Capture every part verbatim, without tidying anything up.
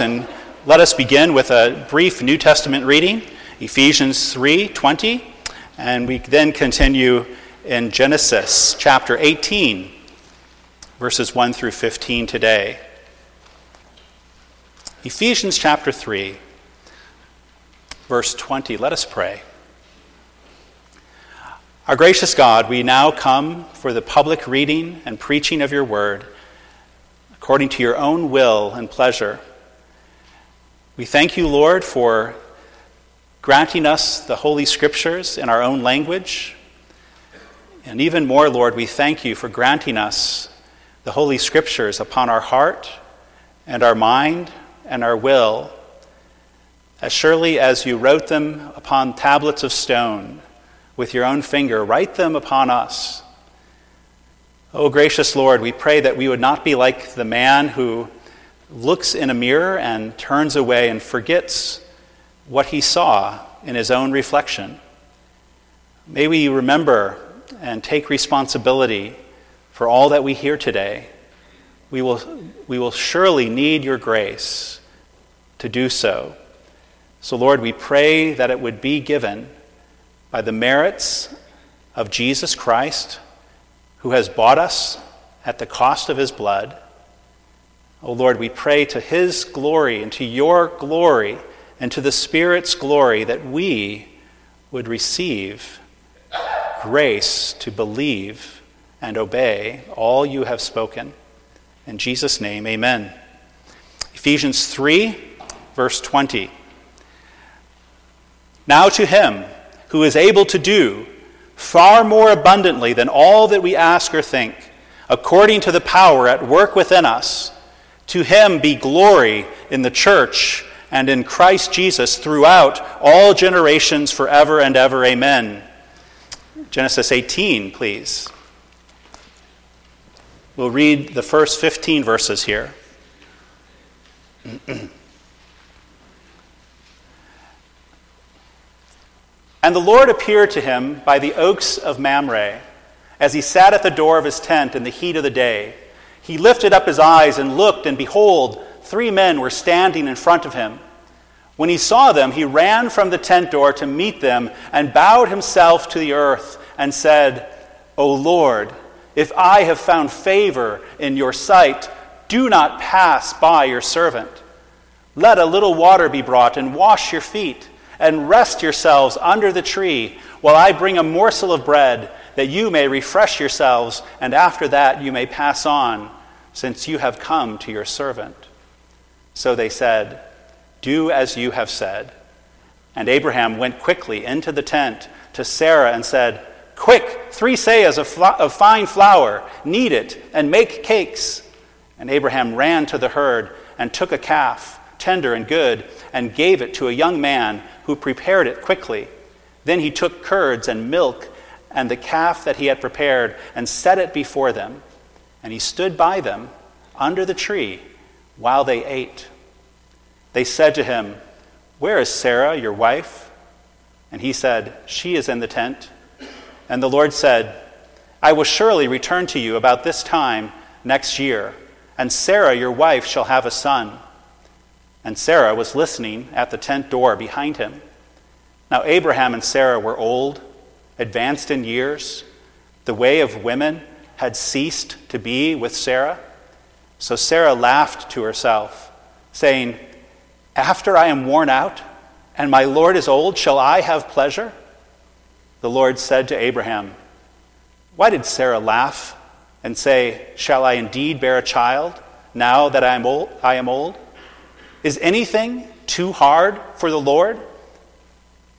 Bibles, and let us begin with a brief New Testament reading, Ephesians three twenty, and we then continue in Genesis chapter eighteen, verses one through fifteen today. Ephesians chapter three, verse twenty. Let us pray. Our gracious God, we now come for the public reading and preaching of your word according to your own will and pleasure. We thank you, Lord, for granting us the Holy Scriptures in our own language. And even more, Lord, we thank you for granting us the Holy Scriptures upon our heart and our mind and our will, as surely as you wrote them upon tablets of stone with your own finger, write them upon us. O gracious Lord, we pray that we would not be like the man who looks in a mirror and turns away and forgets what he saw in his own reflection. May we remember and take responsibility for all that we hear today. We will, we will surely need your grace to do so. So, Lord, we pray that it would be given by the merits of Jesus Christ, who has bought us at the cost of his blood. O Lord, we pray to his glory and to your glory and to the Spirit's glory that we would receive grace to believe and obey all you have spoken. In Jesus' name, amen. Ephesians three, verse twenty. Now to him who is able to do far more abundantly than all that we ask or think, according to the power at work within us, to him be glory in the church and in Christ Jesus throughout all generations forever and ever. Amen. Genesis eighteen, please. We'll read the first fifteen verses here. And the Lord appeared to him by the oaks of Mamre, as he sat at the door of his tent in the heat of the day. He lifted up his eyes and looked, and behold, three men were standing in front of him. When he saw them, he ran from the tent door to meet them and bowed himself to the earth and said, O Lord, if I have found favor in your sight, do not pass by your servant. Let a little water be brought and wash your feet, and rest yourselves under the tree while I bring a morsel of bread that you may refresh yourselves, and after that you may pass on, since you have come to your servant. So they said, Do as you have said. And Abraham went quickly into the tent to Sarah and said, Quick, three seahs of, fl- of fine flour, knead it, and make cakes. And Abraham ran to the herd and took a calf, tender and good, and gave it to a young man who prepared it quickly. Then he took curds and milk and the calf that he had prepared and set it before them. And he stood by them under the tree while they ate. They said to him, Where is Sarah, your wife? And he said, She is in the tent. And the Lord said, I will surely return to you about this time next year, and Sarah, your wife, shall have a son. And Sarah was listening at the tent door behind him. Now Abraham and Sarah were old, advanced in years. The way of women had ceased to be with Sarah. So Sarah laughed to herself, saying, After I am worn out and my Lord is old, shall I have pleasure? The Lord said to Abraham, Why did Sarah laugh and say, Shall I indeed bear a child now that I am old? I am old? Is anything too hard for the Lord?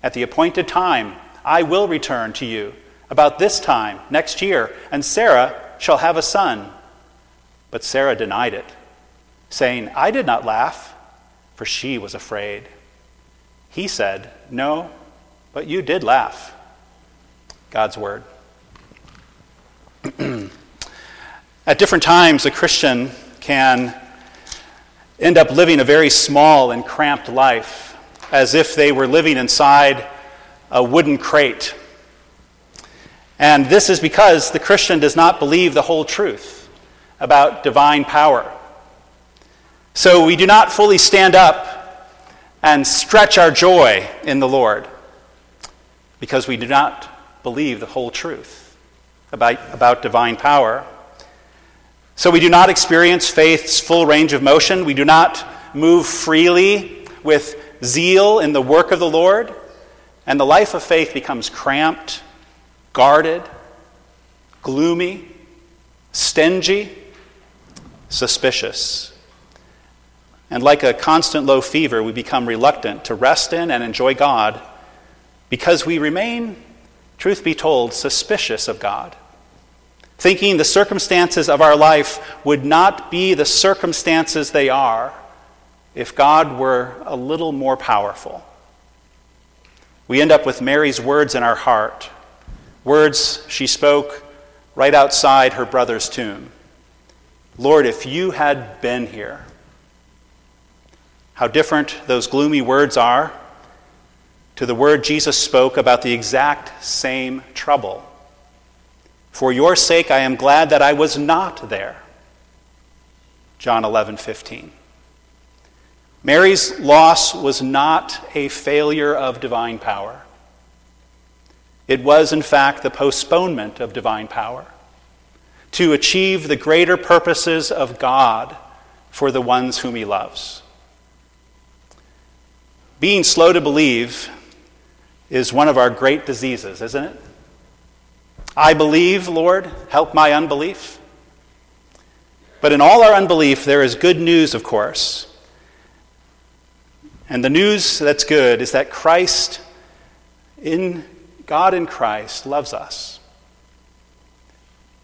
At the appointed time, I will return to you about this time next year, and Sarah shall have a son. But Sarah denied it, saying, I did not laugh, for she was afraid. He said, No, but you did laugh. God's word. At different times, a Christian can end up living a very small and cramped life, as if they were living inside a wooden crate. And this is because the Christian does not believe the whole truth about divine power. So we do not fully stand up and stretch our joy in the Lord because we do not believe the whole truth about, about divine power. So we do not experience faith's full range of motion. We do not move freely with zeal in the work of the Lord. And the life of faith becomes cramped, guarded, gloomy, stingy, suspicious. And like a constant low fever, we become reluctant to rest in and enjoy God because we remain, truth be told, suspicious of God, thinking the circumstances of our life would not be the circumstances they are if God were a little more powerful. We end up with Mary's words in our heart, words she spoke right outside her brother's tomb. Lord, if you had been here. How different those gloomy words are to the word Jesus spoke about the exact same trouble. For your sake, I am glad that I was not there. John eleven fifteen. Mary's loss was not a failure of divine power. It was, in fact, the postponement of divine power to achieve the greater purposes of God for the ones whom he loves. Being slow to believe is one of our great diseases, isn't it? I believe, Lord, help my unbelief. But in all our unbelief, there is good news, of course. And the news that's good is that Christ, in God in Christ, loves us.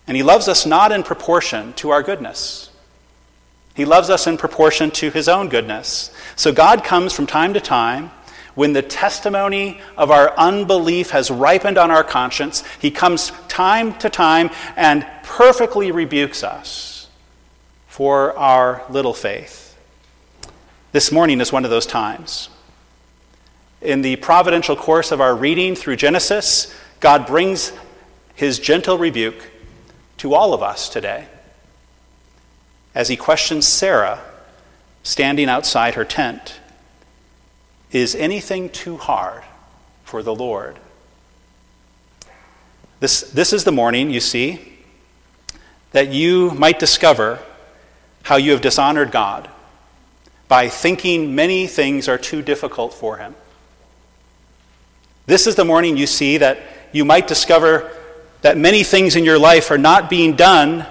And he loves us not in proportion to our goodness. He loves us in proportion to his own goodness. So God comes from time to time when the testimony of our unbelief has ripened on our conscience. He comes time to time and perfectly rebukes us for our little faith. This morning is one of those times. In the providential course of our reading through Genesis, God brings his gentle rebuke to all of us today, as he questions Sarah, standing outside her tent, is anything too hard for the Lord? This, this is the morning, you see, that you might discover how you have dishonored God by thinking many things are too difficult for him. This is the morning you see that you might discover that many things in your life are not being done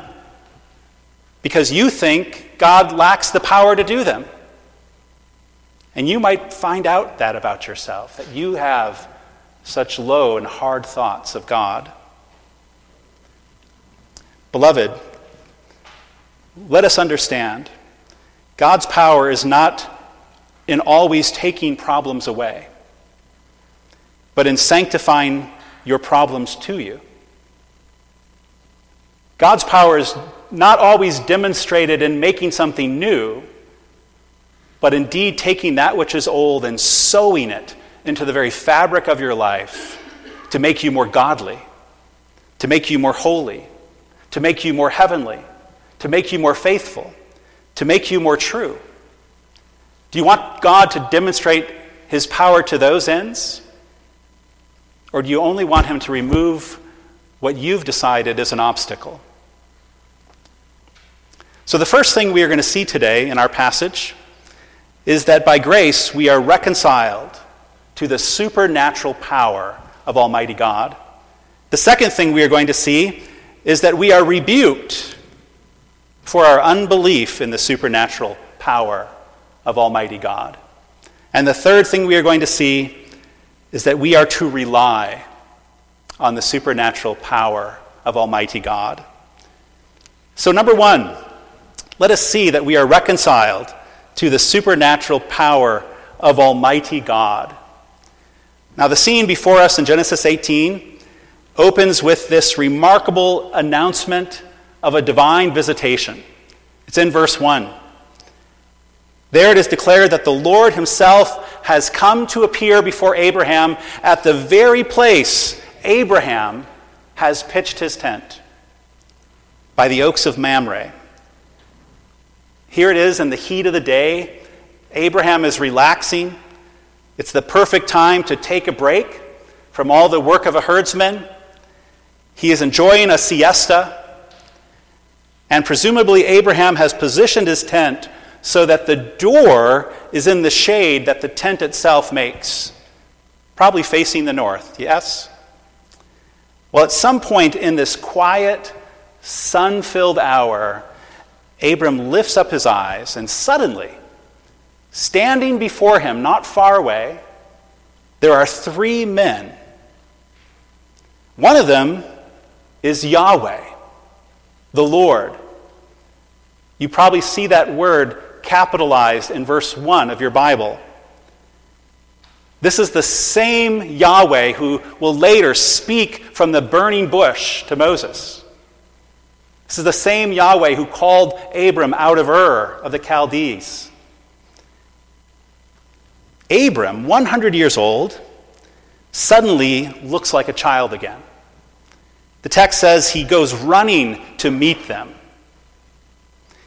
because you think God lacks the power to do them. And you might find out that about yourself, that you have such low and hard thoughts of God. Beloved, let us understand God's power is not in always taking problems away, but in sanctifying your problems to you. God's power is not always demonstrated in making something new, but indeed taking that which is old and sewing it into the very fabric of your life to make you more godly, to make you more holy, to make you more heavenly, to make you more faithful, to make you more true. Do you want God to demonstrate his power to those ends? Or do you only want him to remove what you've decided is an obstacle? So the first thing we are going to see today in our passage is that by grace we are reconciled to the supernatural power of Almighty God. The second thing we are going to see is that we are rebuked for our unbelief in the supernatural power of Almighty God. And the third thing we are going to see is that we are to rely on the supernatural power of Almighty God. So number one, let us see that we are reconciled to the supernatural power of Almighty God. Now, the scene before us in Genesis eighteen opens with this remarkable announcement of a divine visitation. It's in verse one. There it is declared that the Lord himself has come to appear before Abraham at the very place Abraham has pitched his tent, by the oaks of Mamre. Here it is in the heat of the day. Abraham is relaxing. It's the perfect time to take a break from all the work of a herdsman. He is enjoying a siesta. And presumably Abraham has positioned his tent so that the door is in the shade that the tent itself makes, probably facing the north, yes? Well, at some point in this quiet, sun-filled hour, Abram lifts up his eyes, and suddenly, standing before him, not far away, there are three men. One of them is Yahweh, the Lord. You probably see that word capitalized in verse one of your Bible. This is the same Yahweh who will later speak from the burning bush to Moses. This is the same Yahweh who called Abram out of Ur of the Chaldees. Abram, one hundred years old, suddenly looks like a child again. The text says he goes running to meet them.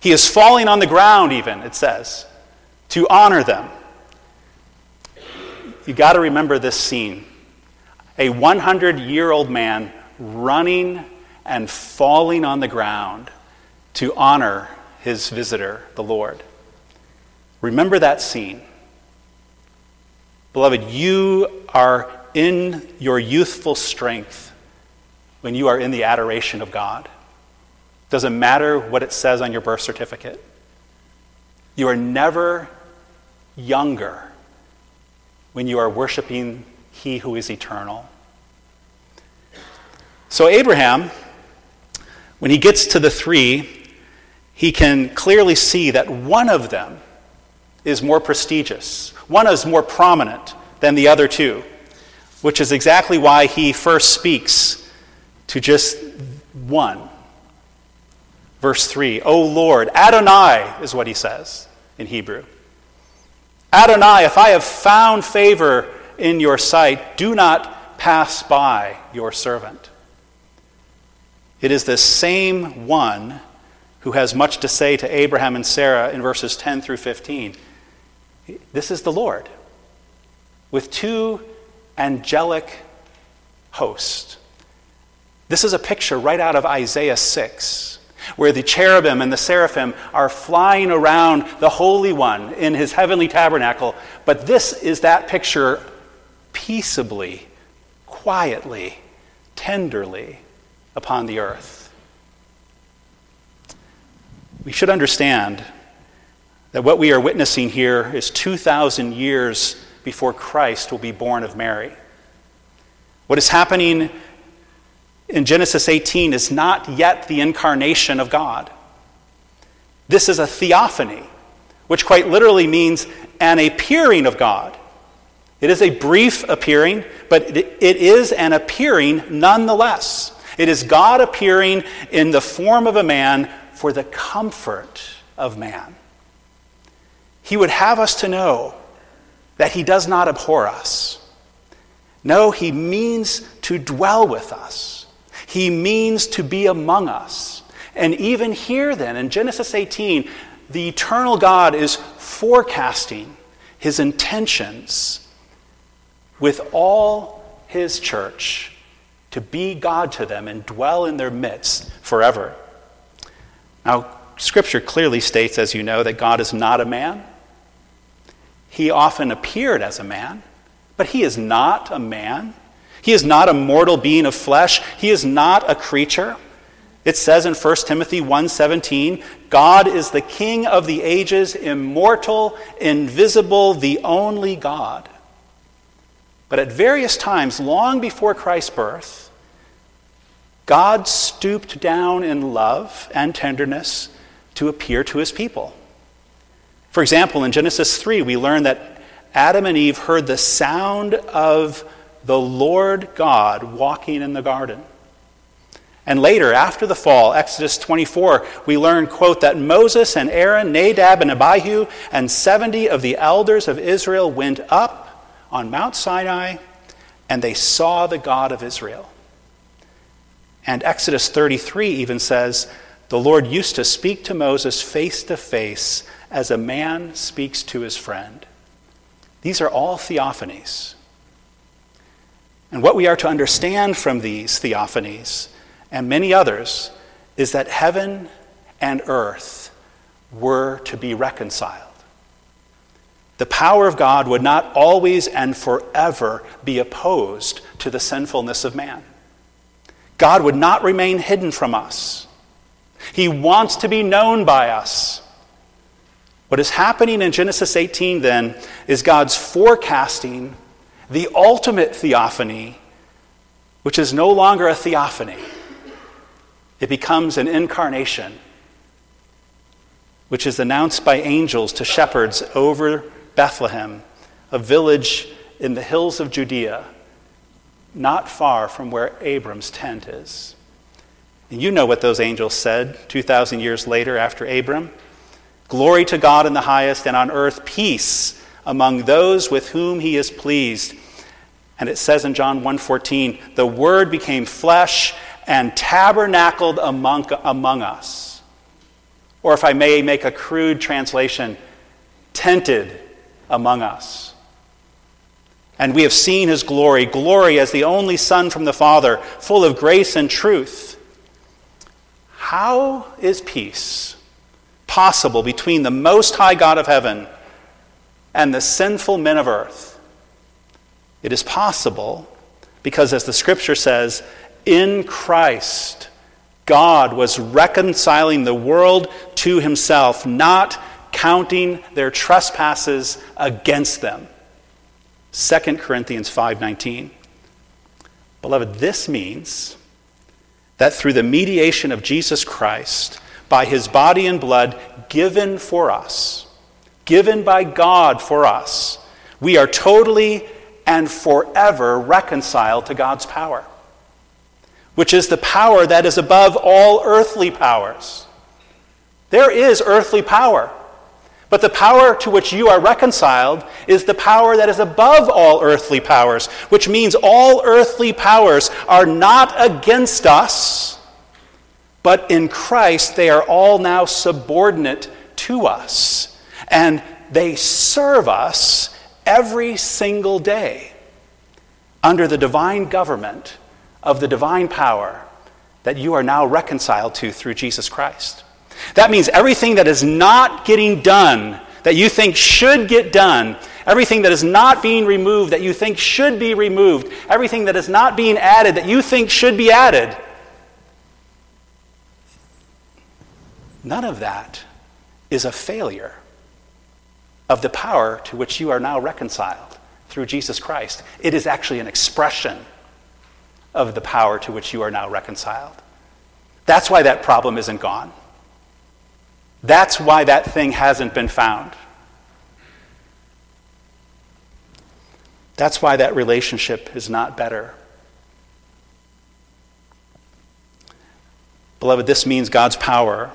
He is falling on the ground even, it says, to honor them. You got to remember this scene. A one hundred-year-old man running and falling on the ground to honor his visitor, the Lord. Remember that scene. Beloved, you are in your youthful strength when you are in the adoration of God. It doesn't matter what it says on your birth certificate. You are never younger when you are worshiping He who is eternal. So Abraham, when he gets to the three, he can clearly see that one of them is more prestigious. One is more prominent than the other two, which is exactly why he first speaks to just one. Verse three, O Lord, Adonai is what he says in Hebrew. Adonai, if I have found favor in your sight, do not pass by your servant. It is this same one who has much to say to Abraham and Sarah in verses ten through fifteen. This is the Lord with two angelic hosts. This is a picture right out of Isaiah six, where the cherubim and the seraphim are flying around the Holy One in his heavenly tabernacle. But this is that picture peaceably, quietly, tenderly upon the earth. We should understand that what we are witnessing here is two thousand years before Christ will be born of Mary. What is happening in Genesis eighteen is not yet the incarnation of God. This is a theophany, which quite literally means an appearing of God. It is a brief appearing, but it is an appearing nonetheless. It is God appearing in the form of a man for the comfort of man. He would have us to know that he does not abhor us. No, he means to dwell with us. He means to be among us. And even here then, in Genesis eighteen, the eternal God is forecasting his intentions with all his church to be God to them and dwell in their midst forever. Now, Scripture clearly states, as you know, that God is not a man. He often appeared as a man, but he is not a man. He is not a mortal being of flesh. He is not a creature. It says in First Timothy one seventeen, God is the King of the ages, immortal, invisible, the only God. But at various times, long before Christ's birth, God stooped down in love and tenderness to appear to his people. For example, in Genesis three, we learn that Adam and Eve heard the sound of the Lord God walking in the garden. And later, after the fall, Exodus twenty-four, we learn, quote, that Moses and Aaron, Nadab and Abihu, and seventy of the elders of Israel went up on Mount Sinai, and they saw the God of Israel. And Exodus thirty-three even says, The Lord used to speak to Moses face to face as a man speaks to his friend. These are all theophanies. And what we are to understand from these theophanies and many others is that heaven and earth were to be reconciled. The power of God would not always and forever be opposed to the sinfulness of man. God would not remain hidden from us. He wants to be known by us. What is happening in Genesis eighteen, then, is God's forecasting the ultimate theophany, which is no longer a theophany. It becomes an incarnation, which is announced by angels to shepherds over Bethlehem, a village in the hills of Judea, not far from where Abram's tent is. And you know what those angels said two thousand years later after Abram. Glory to God in the highest, and on earth peace among those with whom he is pleased. And it says in John one fourteen, the Word became flesh and tabernacled among, among us. Or if I may make a crude translation, tented among us. And we have seen his glory, glory as the only Son from the Father, full of grace and truth. How is peace possible between the Most High God of heaven and the sinful men of earth? It is possible because, as the Scripture says, in Christ, God was reconciling the world to himself, not counting their trespasses against them. Second Corinthians five nineteen. Beloved, this means that through the mediation of Jesus Christ, by his body and blood given for us, given by God for us, we are totally and forever reconciled to God's power, which is the power that is above all earthly powers. There is earthly power, but the power to which you are reconciled is the power that is above all earthly powers, which means all earthly powers are not against us, but in Christ they are all now subordinate to us, and they serve us every single day under the divine government of the divine power that you are now reconciled to through Jesus Christ. That means everything that is not getting done that you think should get done, everything that is not being removed that you think should be removed, everything that is not being added that you think should be added, none of that is a failure of the power to which you are now reconciled through Jesus Christ. It is actually an expression of the power to which you are now reconciled. That's why that problem isn't gone. That's why that thing hasn't been found. That's why that relationship is not better. Beloved, this means God's power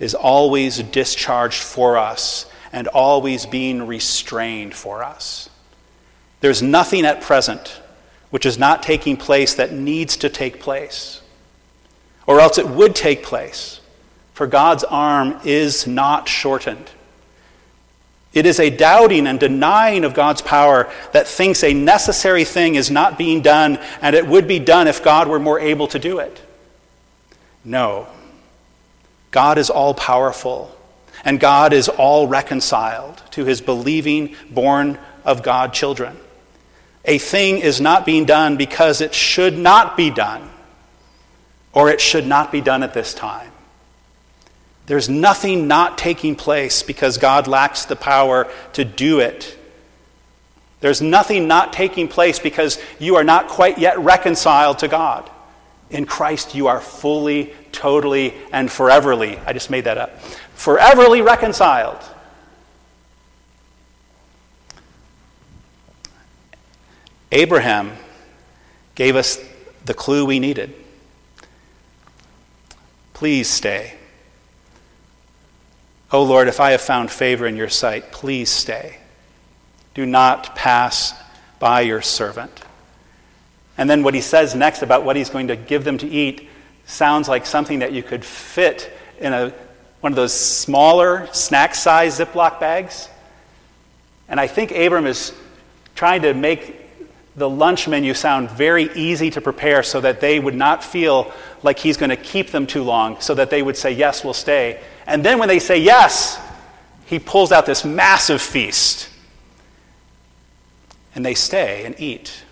is always discharged for us and always being restrained for us. There's nothing at present which is not taking place that needs to take place, or else it would take place, for God's arm is not shortened. It is a doubting and denying of God's power that thinks a necessary thing is not being done, and it would be done if God were more able to do it. No. God is all-powerful, and God is all-reconciled to his believing, born of God children. A thing is not being done because it should not be done, or it should not be done at this time. There's nothing not taking place because God lacks the power to do it. There's nothing not taking place because you are not quite yet reconciled to God. In Christ, you are fully, totally, and foreverly, I just made that up, foreverly reconciled. Abraham gave us the clue we needed. Please stay. O Lord, if I have found favor in your sight, please stay. Do not pass by your servant. And then what he says next about what he's going to give them to eat sounds like something that you could fit in a one of those smaller snack-sized Ziploc bags. And I think Abram is trying to make the lunch menu sound very easy to prepare so that they would not feel like he's going to keep them too long, so that they would say, yes, we'll stay. And then when they say yes, he pulls out this massive feast. And they stay and eat.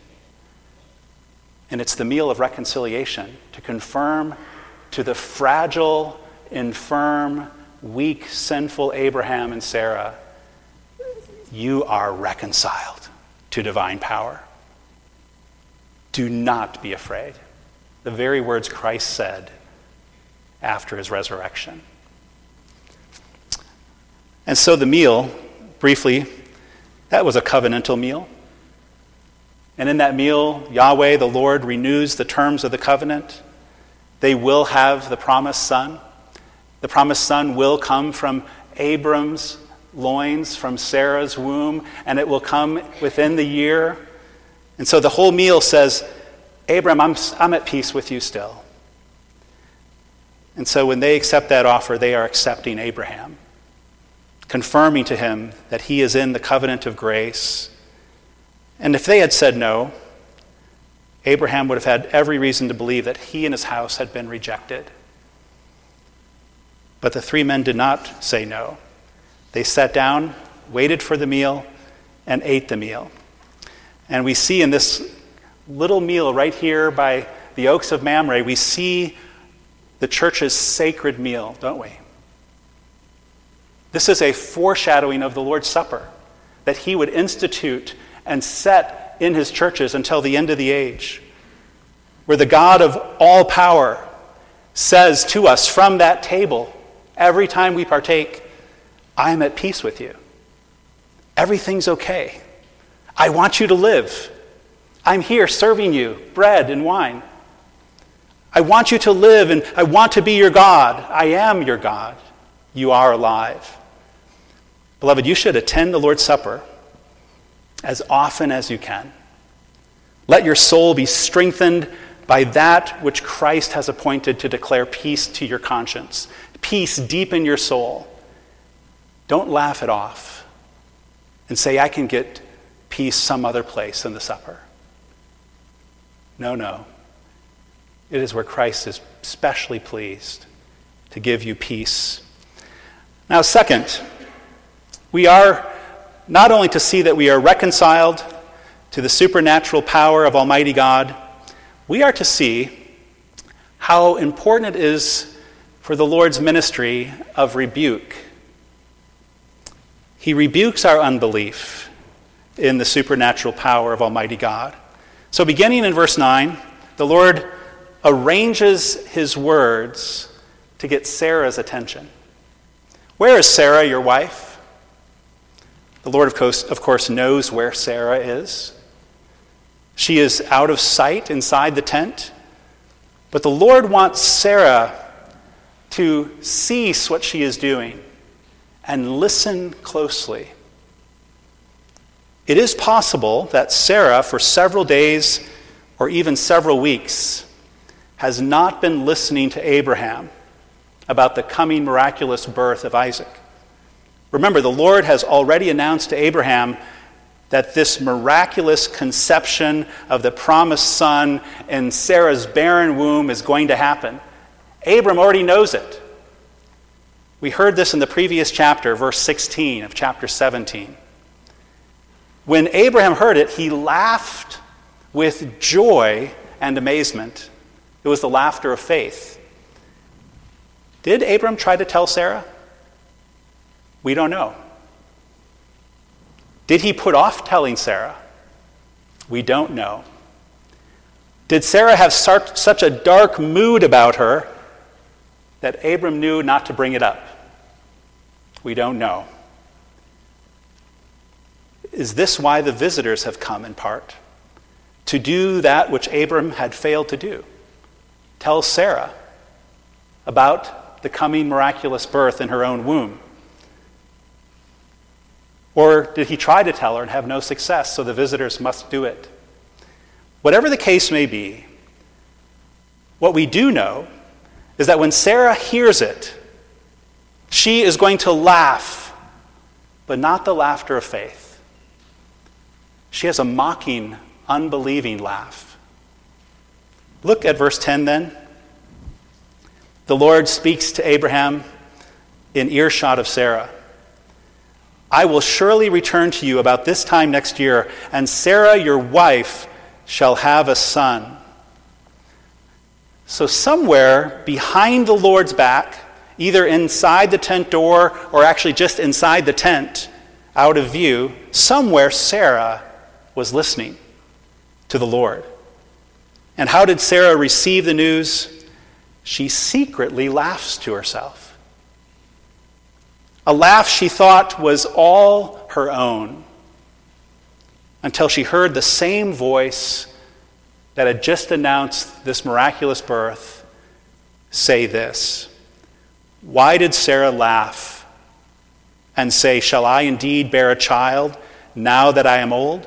And it's the meal of reconciliation to confirm to the fragile, infirm, weak, sinful Abraham and Sarah, you are reconciled to divine power. Do not be afraid. The very words Christ said after his resurrection. And so the meal, briefly, that was a covenantal meal. And in that meal, Yahweh, the Lord, renews the terms of the covenant. They will have the promised son. The promised son will come from Abram's loins, from Sarah's womb, and it will come within the year. And so the whole meal says, Abram, I'm, I'm at peace with you still. And so when they accept that offer, they are accepting Abraham, confirming to him that he is in the covenant of grace. And if they had said no, Abraham would have had every reason to believe that he and his house had been rejected. But the three men did not say no. They sat down, waited for the meal, and ate the meal. And we see in this little meal right here by the oaks of Mamre, we see the church's sacred meal, don't we? This is a foreshadowing of the Lord's Supper that he would institute and set in his churches until the end of the age, where the God of all power says to us from that table, every time we partake, I am at peace with you. Everything's okay. I want you to live. I'm here serving you bread and wine. I want you to live, and I want to be your God. I am your God. You are alive. Beloved, you should attend the Lord's Supper as often as you can. Let your soul be strengthened by that which Christ has appointed to declare peace to your conscience. Peace deep in your soul. Don't laugh it off and say, I can get peace some other place than the supper. No, no. It is where Christ is specially pleased to give you peace. Now, second, we are not only to see that we are reconciled to the supernatural power of Almighty God, we are to see how important it is for the Lord's ministry of rebuke. He rebukes our unbelief in the supernatural power of Almighty God. So beginning in verse nine, the Lord arranges his words to get Sarah's attention. Where is Sarah, your wife? The Lord, of course, of course, knows where Sarah is. She is out of sight inside the tent. But the Lord wants Sarah to cease what she is doing and listen closely. It is possible that Sarah, for several days or even several weeks, has not been listening to Abraham about the coming miraculous birth of Isaac. Remember, the Lord has already announced to Abraham that this miraculous conception of the promised son in Sarah's barren womb is going to happen. Abram already knows it. We heard this in the previous chapter, verse sixteen of chapter seventeen. When Abraham heard it, he laughed with joy and amazement. It was the laughter of faith. Did Abram try to tell Sarah? We don't know. Did he put off telling Sarah? We don't know. Did Sarah have such a dark mood about her that Abram knew not to bring it up? We don't know. Is this why the visitors have come in part? To do that which Abram had failed to do. Tell Sarah about the coming miraculous birth in her own womb. Or did he try to tell her and have no success, so the visitors must do it? Whatever the case may be, what we do know is that when Sarah hears it, She is going to laugh, but not the laughter of faith. She has a mocking, unbelieving laugh. Look at verse ten then. The Lord speaks to Abraham in earshot of Sarah. I will surely return to you about this time next year, and Sarah, your wife, shall have a son. So somewhere behind the Lord's back, either inside the tent door or actually just inside the tent, out of view, somewhere Sarah was listening to the Lord. And how did Sarah receive the news? She secretly laughs to herself. A laugh she thought was all her own, until she heard the same voice that had just announced this miraculous birth say this. Why did Sarah laugh and say, shall I indeed bear a child now that I am old?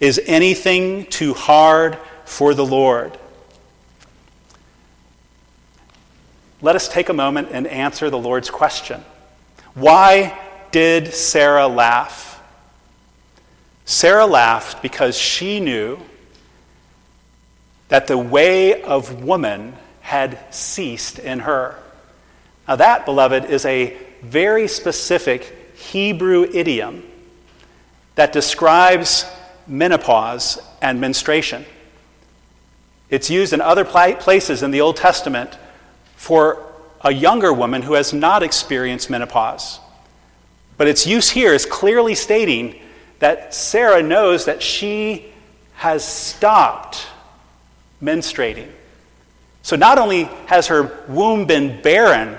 Is anything too hard for the Lord? Let us take a moment and answer the Lord's question. Why did Sarah laugh? Sarah laughed because she knew that the way of woman had ceased in her. Now that, beloved, is a very specific Hebrew idiom that describes menopause and menstruation. It's used in other places in the Old Testament for a younger woman who has not experienced menopause. But its use here is clearly stating that Sarah knows that she has stopped menstruating. So not only has her womb been barren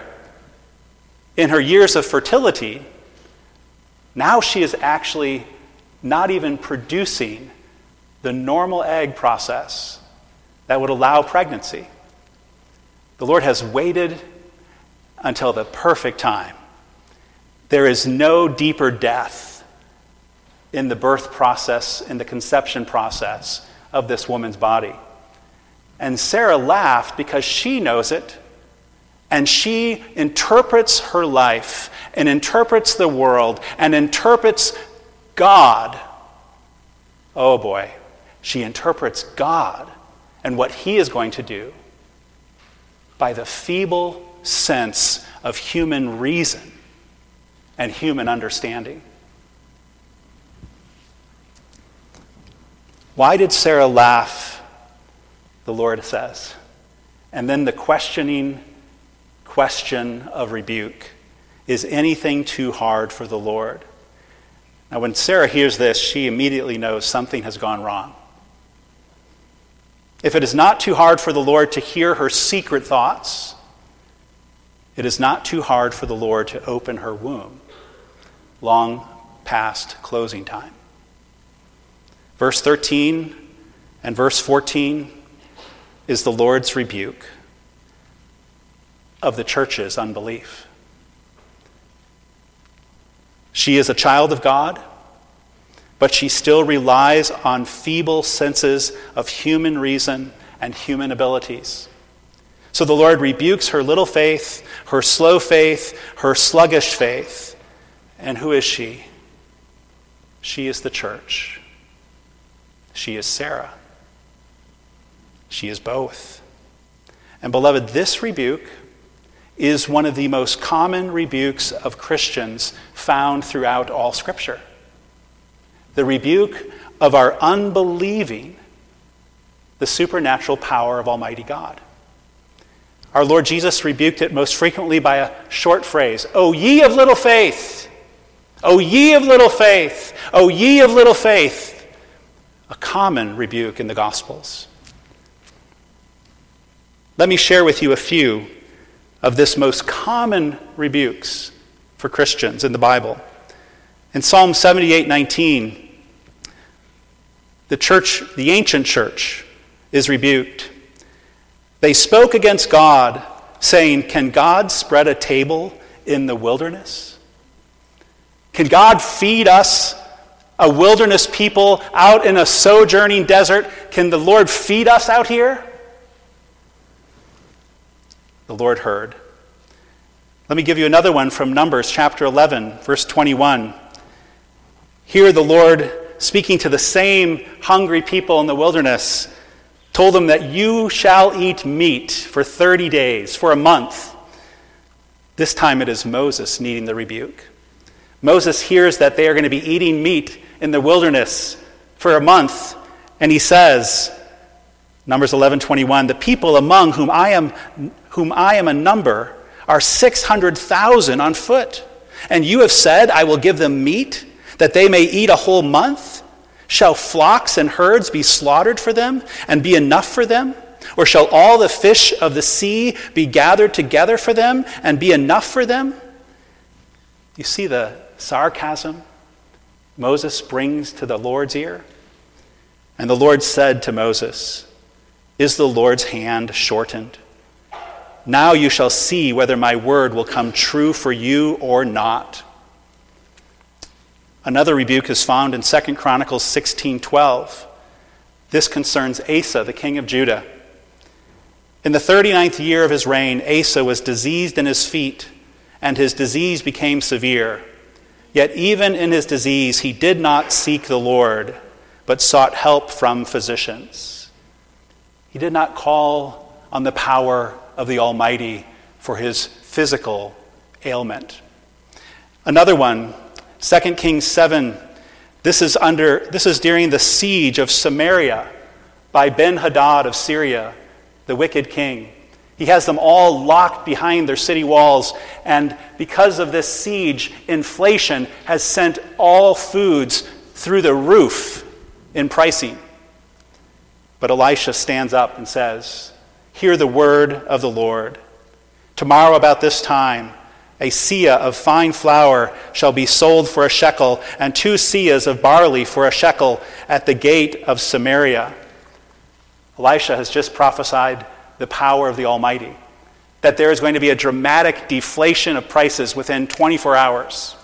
in her years of fertility, now she is actually not even producing the normal egg process that would allow pregnancy. The Lord has waited until the perfect time. There is no deeper death in the birth process, in the conception process of this woman's body. And Sarah laughed because she knows it. And she interprets her life and interprets the world and interprets God. Oh boy, she interprets God and what he is going to do by the feeble sense of human reason and human understanding. Why did Sarah laugh? The Lord says. And then the questioning question of rebuke. Is anything too hard for the Lord? Now when Sarah hears this, she immediately knows something has gone wrong. If it is not too hard for the Lord to hear her secret thoughts, it is not too hard for the Lord to open her womb long past closing time. Verse thirteen and verse fourteen is the Lord's rebuke of the church's unbelief. She is a child of God, but she still relies on feeble senses of human reason and human abilities. So the Lord rebukes her little faith, her slow faith, her sluggish faith. And who is she? She is the church. She is Sarah. She is both. And beloved, this rebuke is one of the most common rebukes of Christians found throughout all Scripture. The rebuke of our unbelieving the supernatural power of Almighty God. Our Lord Jesus rebuked it most frequently by a short phrase, O ye of little faith! O ye of little faith! O ye of little faith! A common rebuke in the Gospels. Let me share with you a few of this most common rebukes for Christians in the Bible. In Psalm seventy-eight nineteen, the church, the ancient church, is rebuked. They spoke against God, saying, can God spread a table in the wilderness? Can God feed us, a wilderness people, out in a sojourning desert? Can the Lord feed us out here? The Lord heard. Let me give you another one from Numbers chapter eleven, verse twenty-one. Here the Lord, speaking to the same hungry people in the wilderness, told them that you shall eat meat for thirty days, for a month. This time it is Moses needing the rebuke. Moses hears that they are going to be eating meat in the wilderness for a month, and he says, Numbers eleven twenty-one, the people among whom I am whom I am a number are six hundred thousand on foot, and you have said, I will give them meat, that they may eat a whole month? Shall flocks and herds be slaughtered for them, and be enough for them? Or shall all the fish of the sea be gathered together for them, and be enough for them? You see the sarcasm Moses brings to the Lord's ear? And the Lord said to Moses, is the Lord's hand shortened? Now you shall see whether my word will come true for you or not. Another rebuke is found in Second Chronicles sixteen twelve. This concerns Asa, the king of Judah. In the thirty-ninth year of his reign, Asa was diseased in his feet, and his disease became severe. Yet even in his disease, he did not seek the Lord, but sought help from physicians. He did not call on the power of the Almighty for his physical ailment. Another one, Second Kings seven. This is under this is during the siege of Samaria by Ben-Hadad of Syria, the wicked king. He has them all locked behind their city walls, and because of this siege, inflation has sent all foods through the roof in pricing. But Elisha stands up and says, hear the word of the Lord. Tomorrow about this time, a seah of fine flour shall be sold for a shekel, and two seahs of barley for a shekel at the gate of Samaria. Elisha has just prophesied the power of the Almighty, that there is going to be a dramatic deflation of prices within twenty-four hours.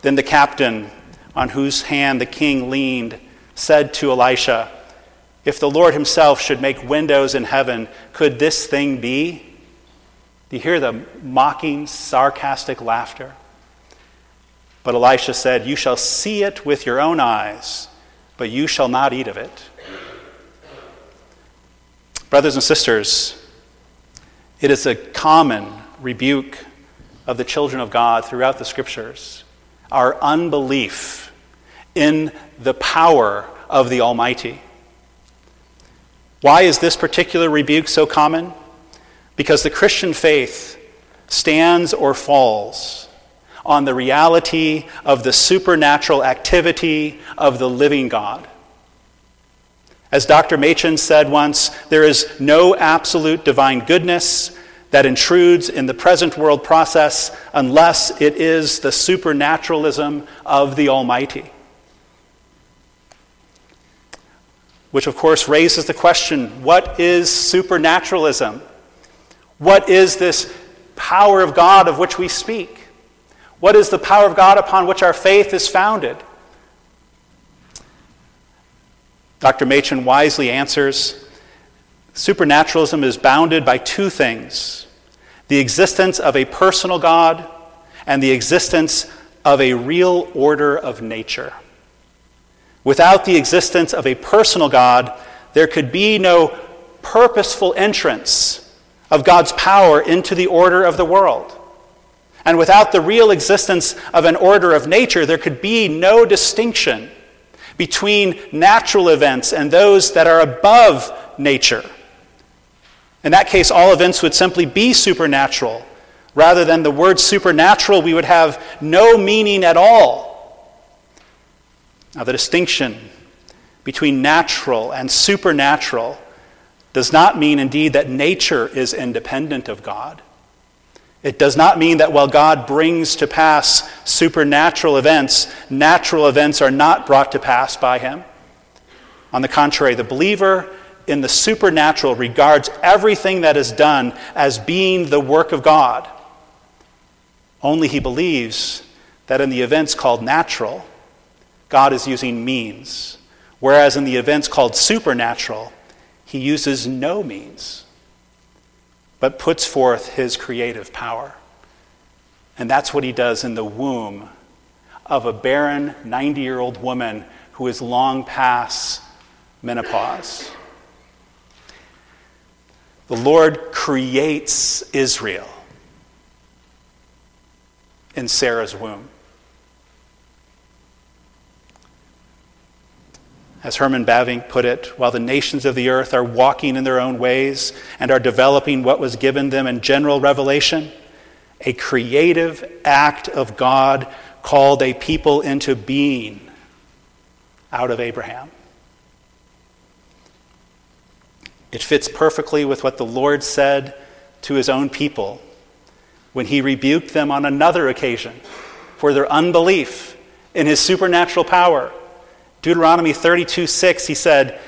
Then the captain, on whose hand the king leaned, said to Elisha, if the Lord himself should make windows in heaven, could this thing be? You hear the mocking, sarcastic laughter. But Elisha said, you shall see it with your own eyes, but you shall not eat of it. Brothers and sisters, it is a common rebuke of the children of God throughout the scriptures, our unbelief in the power of the Almighty. Why is this particular rebuke so common? Because the Christian faith stands or falls on the reality of the supernatural activity of the living God. As Doctor Machen said once, there is no absolute divine goodness that intrudes in the present world process unless it is the supernaturalism of the Almighty. Which, of course, raises the question, what is supernaturalism? What is this power of God of which we speak? What is the power of God upon which our faith is founded? Doctor Machen wisely answers, supernaturalism is bounded by two things, the existence of a personal God and the existence of a real order of nature. Without the existence of a personal God, there could be no purposeful entrance of God's power into the order of the world. And without the real existence of an order of nature, there could be no distinction between natural events and those that are above nature. In that case, all events would simply be supernatural. Rather than the word supernatural, we would have no meaning at all. Now, the distinction between natural and supernatural does not mean, indeed, that nature is independent of God. It does not mean that while God brings to pass supernatural events, natural events are not brought to pass by him. On the contrary, the believer in the supernatural regards everything that is done as being the work of God. Only he believes that in the events called natural, God is using means, whereas in the events called supernatural, he uses no means. but puts forth his creative power. And that's what he does in the womb of a barren ninety-year-old woman who is long past menopause. The Lord creates Israel in Sarah's womb. As Herman Bavinck put it, while the nations of the earth are walking in their own ways and are developing what was given them in general revelation, a creative act of God called a people into being out of Abraham. It fits perfectly with what the Lord said to his own people when he rebuked them on another occasion for their unbelief in his supernatural power. Deuteronomy thirty-two six, he said,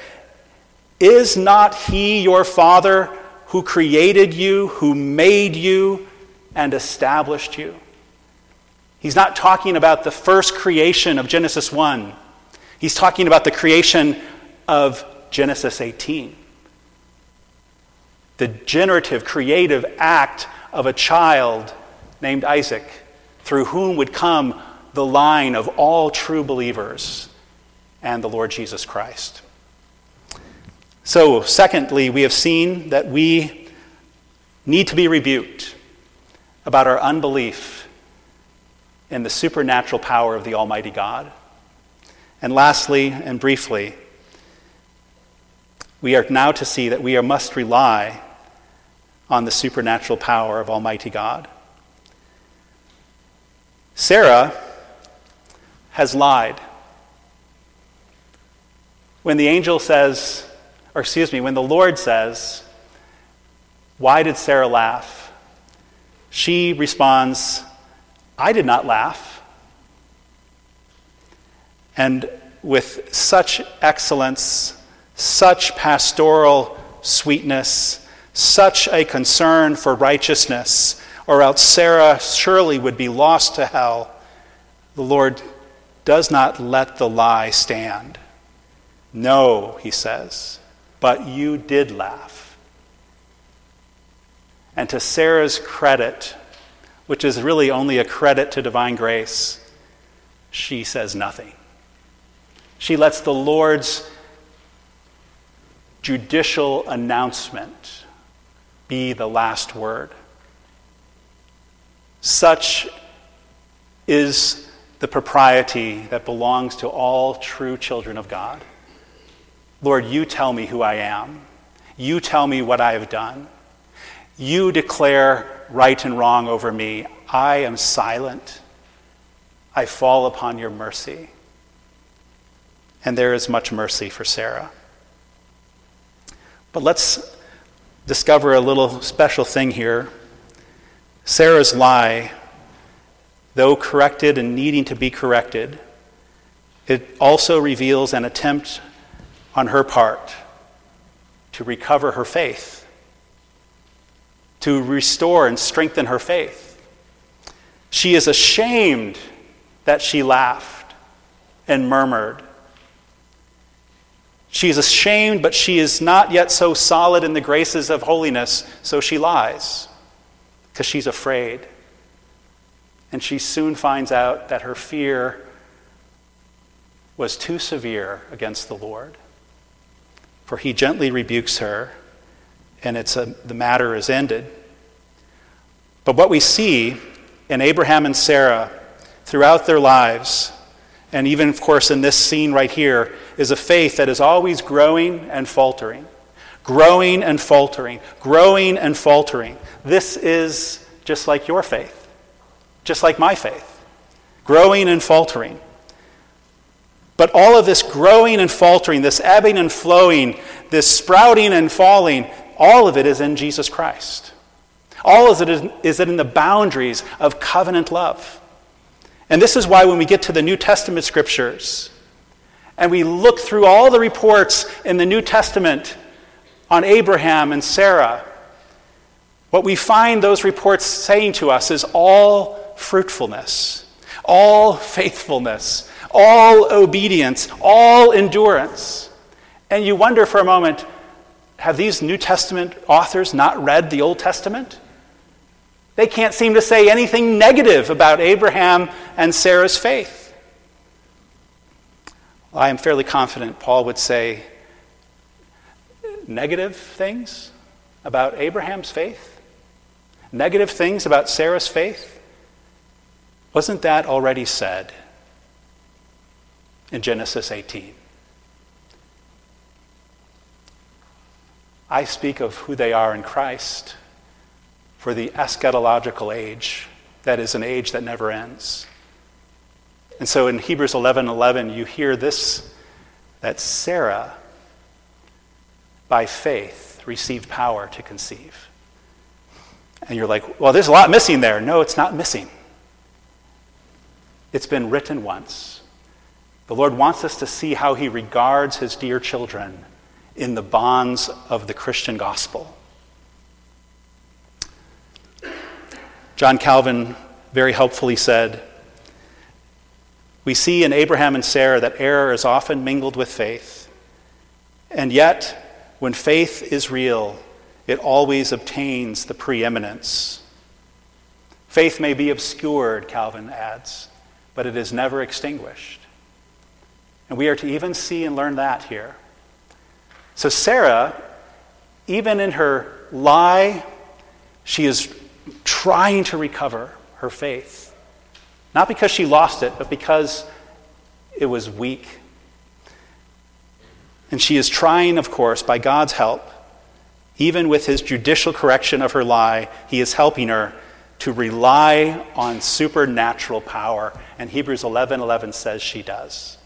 "Is not he your father who created you, who made you, and established you?" He's not talking about the first creation of Genesis one. He's talking about the creation of Genesis eighteen. The generative, creative act of a child named Isaac, through whom would come the line of all true believers and the Lord Jesus Christ. So, secondly, we have seen that we need to be rebuked about our unbelief in the supernatural power of the Almighty God. And lastly and briefly, we are now to see that we are must rely on the supernatural power of Almighty God. Sarah has lied. When the angel says, or excuse me, when the Lord says, "Why did Sarah laugh?" she responds, "I did not laugh." And with such excellence, such pastoral sweetness, such a concern for righteousness, or else Sarah surely would be lost to hell, the Lord does not let the lie stand. "No," he says, "but you did laugh." And to Sarah's credit, which is really only a credit to divine grace, she says nothing. She lets the Lord's judicial announcement be the last word. Such is the propriety that belongs to all true children of God. "Lord, you tell me who I am. You tell me what I have done. You declare right and wrong over me. I am silent. I fall upon your mercy." And there is much mercy for Sarah. But let's discover a little special thing here. Sarah's lie, though corrected and needing to be corrected, it also reveals an attempt on her part to recover her faith, to restore and strengthen her faith. She is ashamed that she laughed and murmured. She is ashamed, but she is not yet so solid in the graces of holiness, so she lies because she's afraid. And she soon finds out that her fear was too severe against the Lord, for he gently rebukes her, and it's a, the matter is ended. But what we see in Abraham and Sarah throughout their lives, and even, of course, in this scene right here, is a faith that is always growing and faltering, growing and faltering, growing and faltering. This is just like your faith. Just like my faith, growing and faltering. But all of this growing and faltering, this ebbing and flowing, this sprouting and falling, all of it is in Jesus Christ. All of it is in the boundaries of covenant love. And this is why when we get to the New Testament scriptures and we look through all the reports in the New Testament on Abraham and Sarah, what we find those reports saying to us is all fruitfulness, all faithfulness, all obedience, all endurance. And you wonder for a moment, Have these New Testament authors not read the Old Testament? They can't seem to say anything negative about Abraham and Sarah's faith. Well, I am fairly confident Paul would say negative things about Abraham's faith, negative things about Sarah's faith. Wasn't that already said in Genesis eighteen? I speak of who they are in Christ for the eschatological age, that is an age that never ends. And so in Hebrews eleven eleven, you hear this, that Sarah, by faith, received power to conceive. And you're like, well, there's a lot missing there. No, it's not missing. It's been written once. The Lord wants us to see how he regards his dear children in the bonds of the Christian gospel. John Calvin very helpfully said, "We see in Abraham and Sarah that error is often mingled with faith, and yet when faith is real, it always obtains the preeminence. Faith may be obscured," Calvin adds, "but it is never extinguished." And we are to even see and learn that here. So Sarah, even in her lie, she is trying to recover her faith. Not because she lost it, but because it was weak. And she is trying, of course, by God's help, even with his judicial correction of her lie, he is helping her to rely on supernatural power. And Hebrews eleven eleven says she does.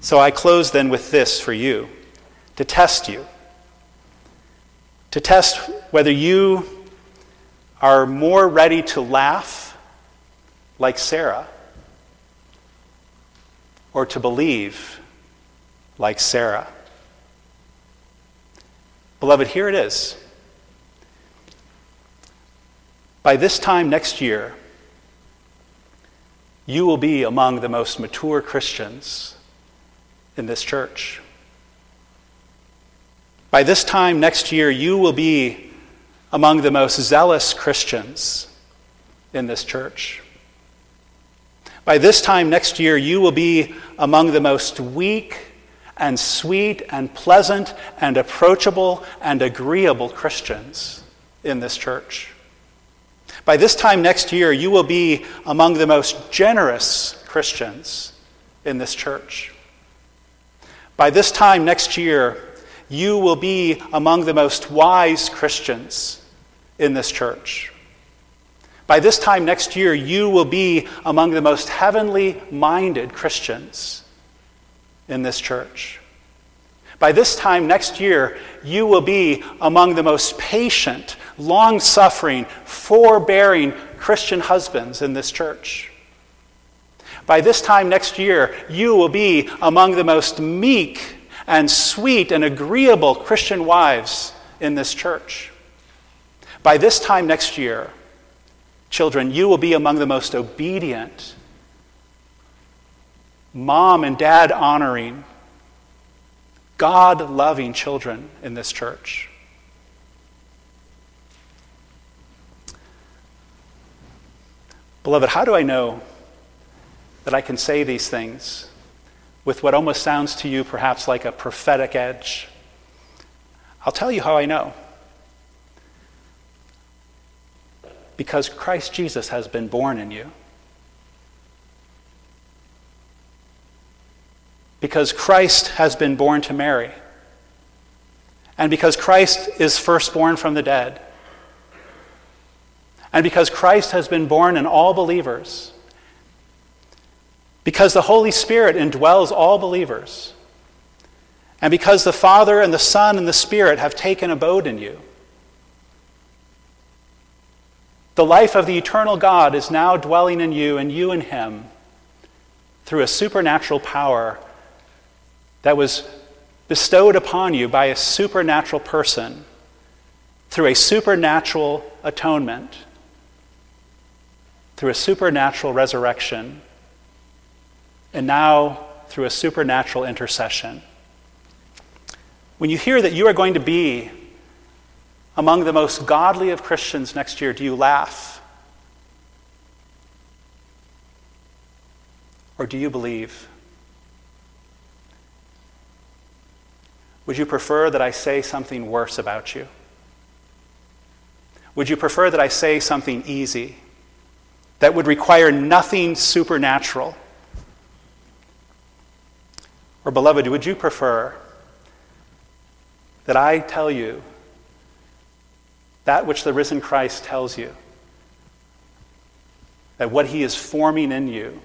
So I close then with this for you, to test you, to test whether you are more ready to laugh like Sarah or to believe like Sarah. Beloved, here it is. By this time next year, you will be among the most mature Christians in this church. By this time next year, you will be among the most zealous Christians in this church. By this time next year, you will be among the most weak and sweet and pleasant and approachable and agreeable Christians in this church. By this time next year, you will be among the most generous Christians in this church. By this time next year, you will be among the most wise Christians in this church. By this time next year, you will be among the most heavenly-minded Christians in this church. By this time next year, you will be among the most patient, long-suffering, forbearing Christian husbands in this church. By this time next year, you will be among the most meek and sweet and agreeable Christian wives in this church. By this time next year, children, you will be among the most obedient, mom and dad honoring, God-loving children in this church. Beloved, how do I know that I can say these things with what almost sounds to you perhaps like a prophetic edge? I'll tell you how I know. Because Christ Jesus has been born in you. Because Christ has been born to Mary. And because Christ is firstborn from the dead. And because Christ has been born in all believers. Because the Holy Spirit indwells all believers, and because the Father and the Son and the Spirit have taken abode in you, the life of the eternal God is now dwelling in you and you in him through a supernatural power that was bestowed upon you by a supernatural person through a supernatural atonement, through a supernatural resurrection, and now through a supernatural intercession. When you hear that you are going to be among the most godly of Christians next year, do you laugh? Or do you believe? Would you prefer that I say something worse about you? Would you prefer that I say something easy that would require nothing supernatural? Or, beloved, would you prefer that I tell you that which the risen Christ tells you, that what he is forming in you?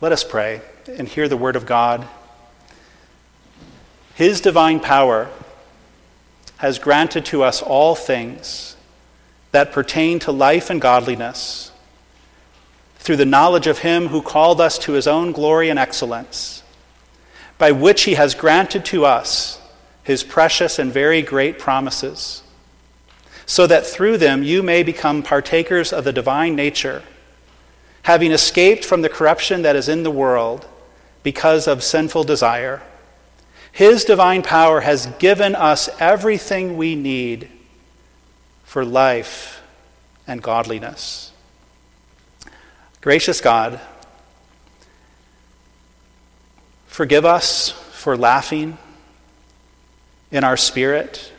Let us pray and hear the word of God. His divine power has granted to us all things that pertain to life and godliness through the knowledge of him who called us to his own glory and excellence, by which he has granted to us his precious and very great promises, so that through them you may become partakers of the divine nature, having escaped from the corruption that is in the world because of sinful desire. His divine power has given us everything we need for life and godliness. Gracious God, forgive us for laughing in our spirit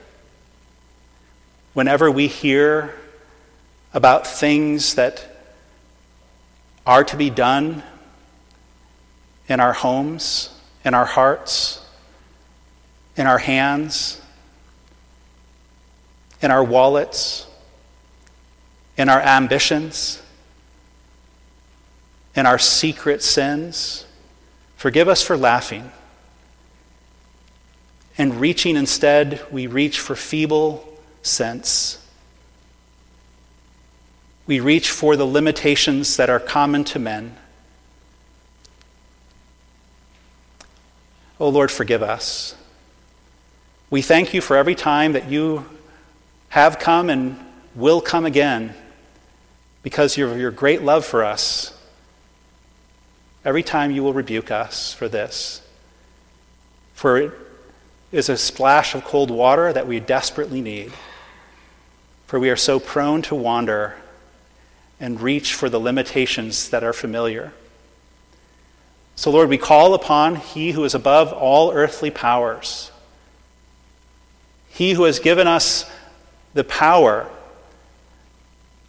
whenever we hear about things that are to be done in our homes, in our hearts, in our hands, in our wallets, in our ambitions, in our secret sins. Forgive us for laughing and reaching. Instead, we reach for feeble sense. We reach for the limitations that are common to men. Oh Lord, forgive us. We thank you for every time that you have come and will come again because of your great love for us. Every time you will rebuke us for this. For it is a splash of cold water that we desperately need. For we are so prone to wander and reach for the limitations that are familiar. So, Lord, we call upon he who is above all earthly powers, he who has given us the power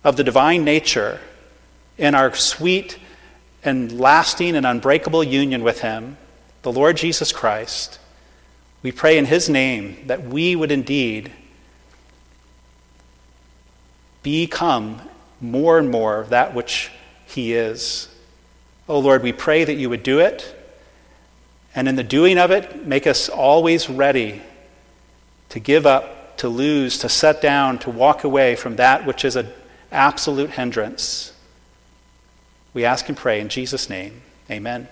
of the divine nature in our sweet and lasting and unbreakable union with him, the Lord Jesus Christ. We pray in his name that we would indeed become more and more that which he is. Oh Lord, we pray that you would do it, and in the doing of it, make us always ready to give up, to lose, to set down, to walk away from that which is an absolute hindrance. We ask and pray in Jesus' name, amen.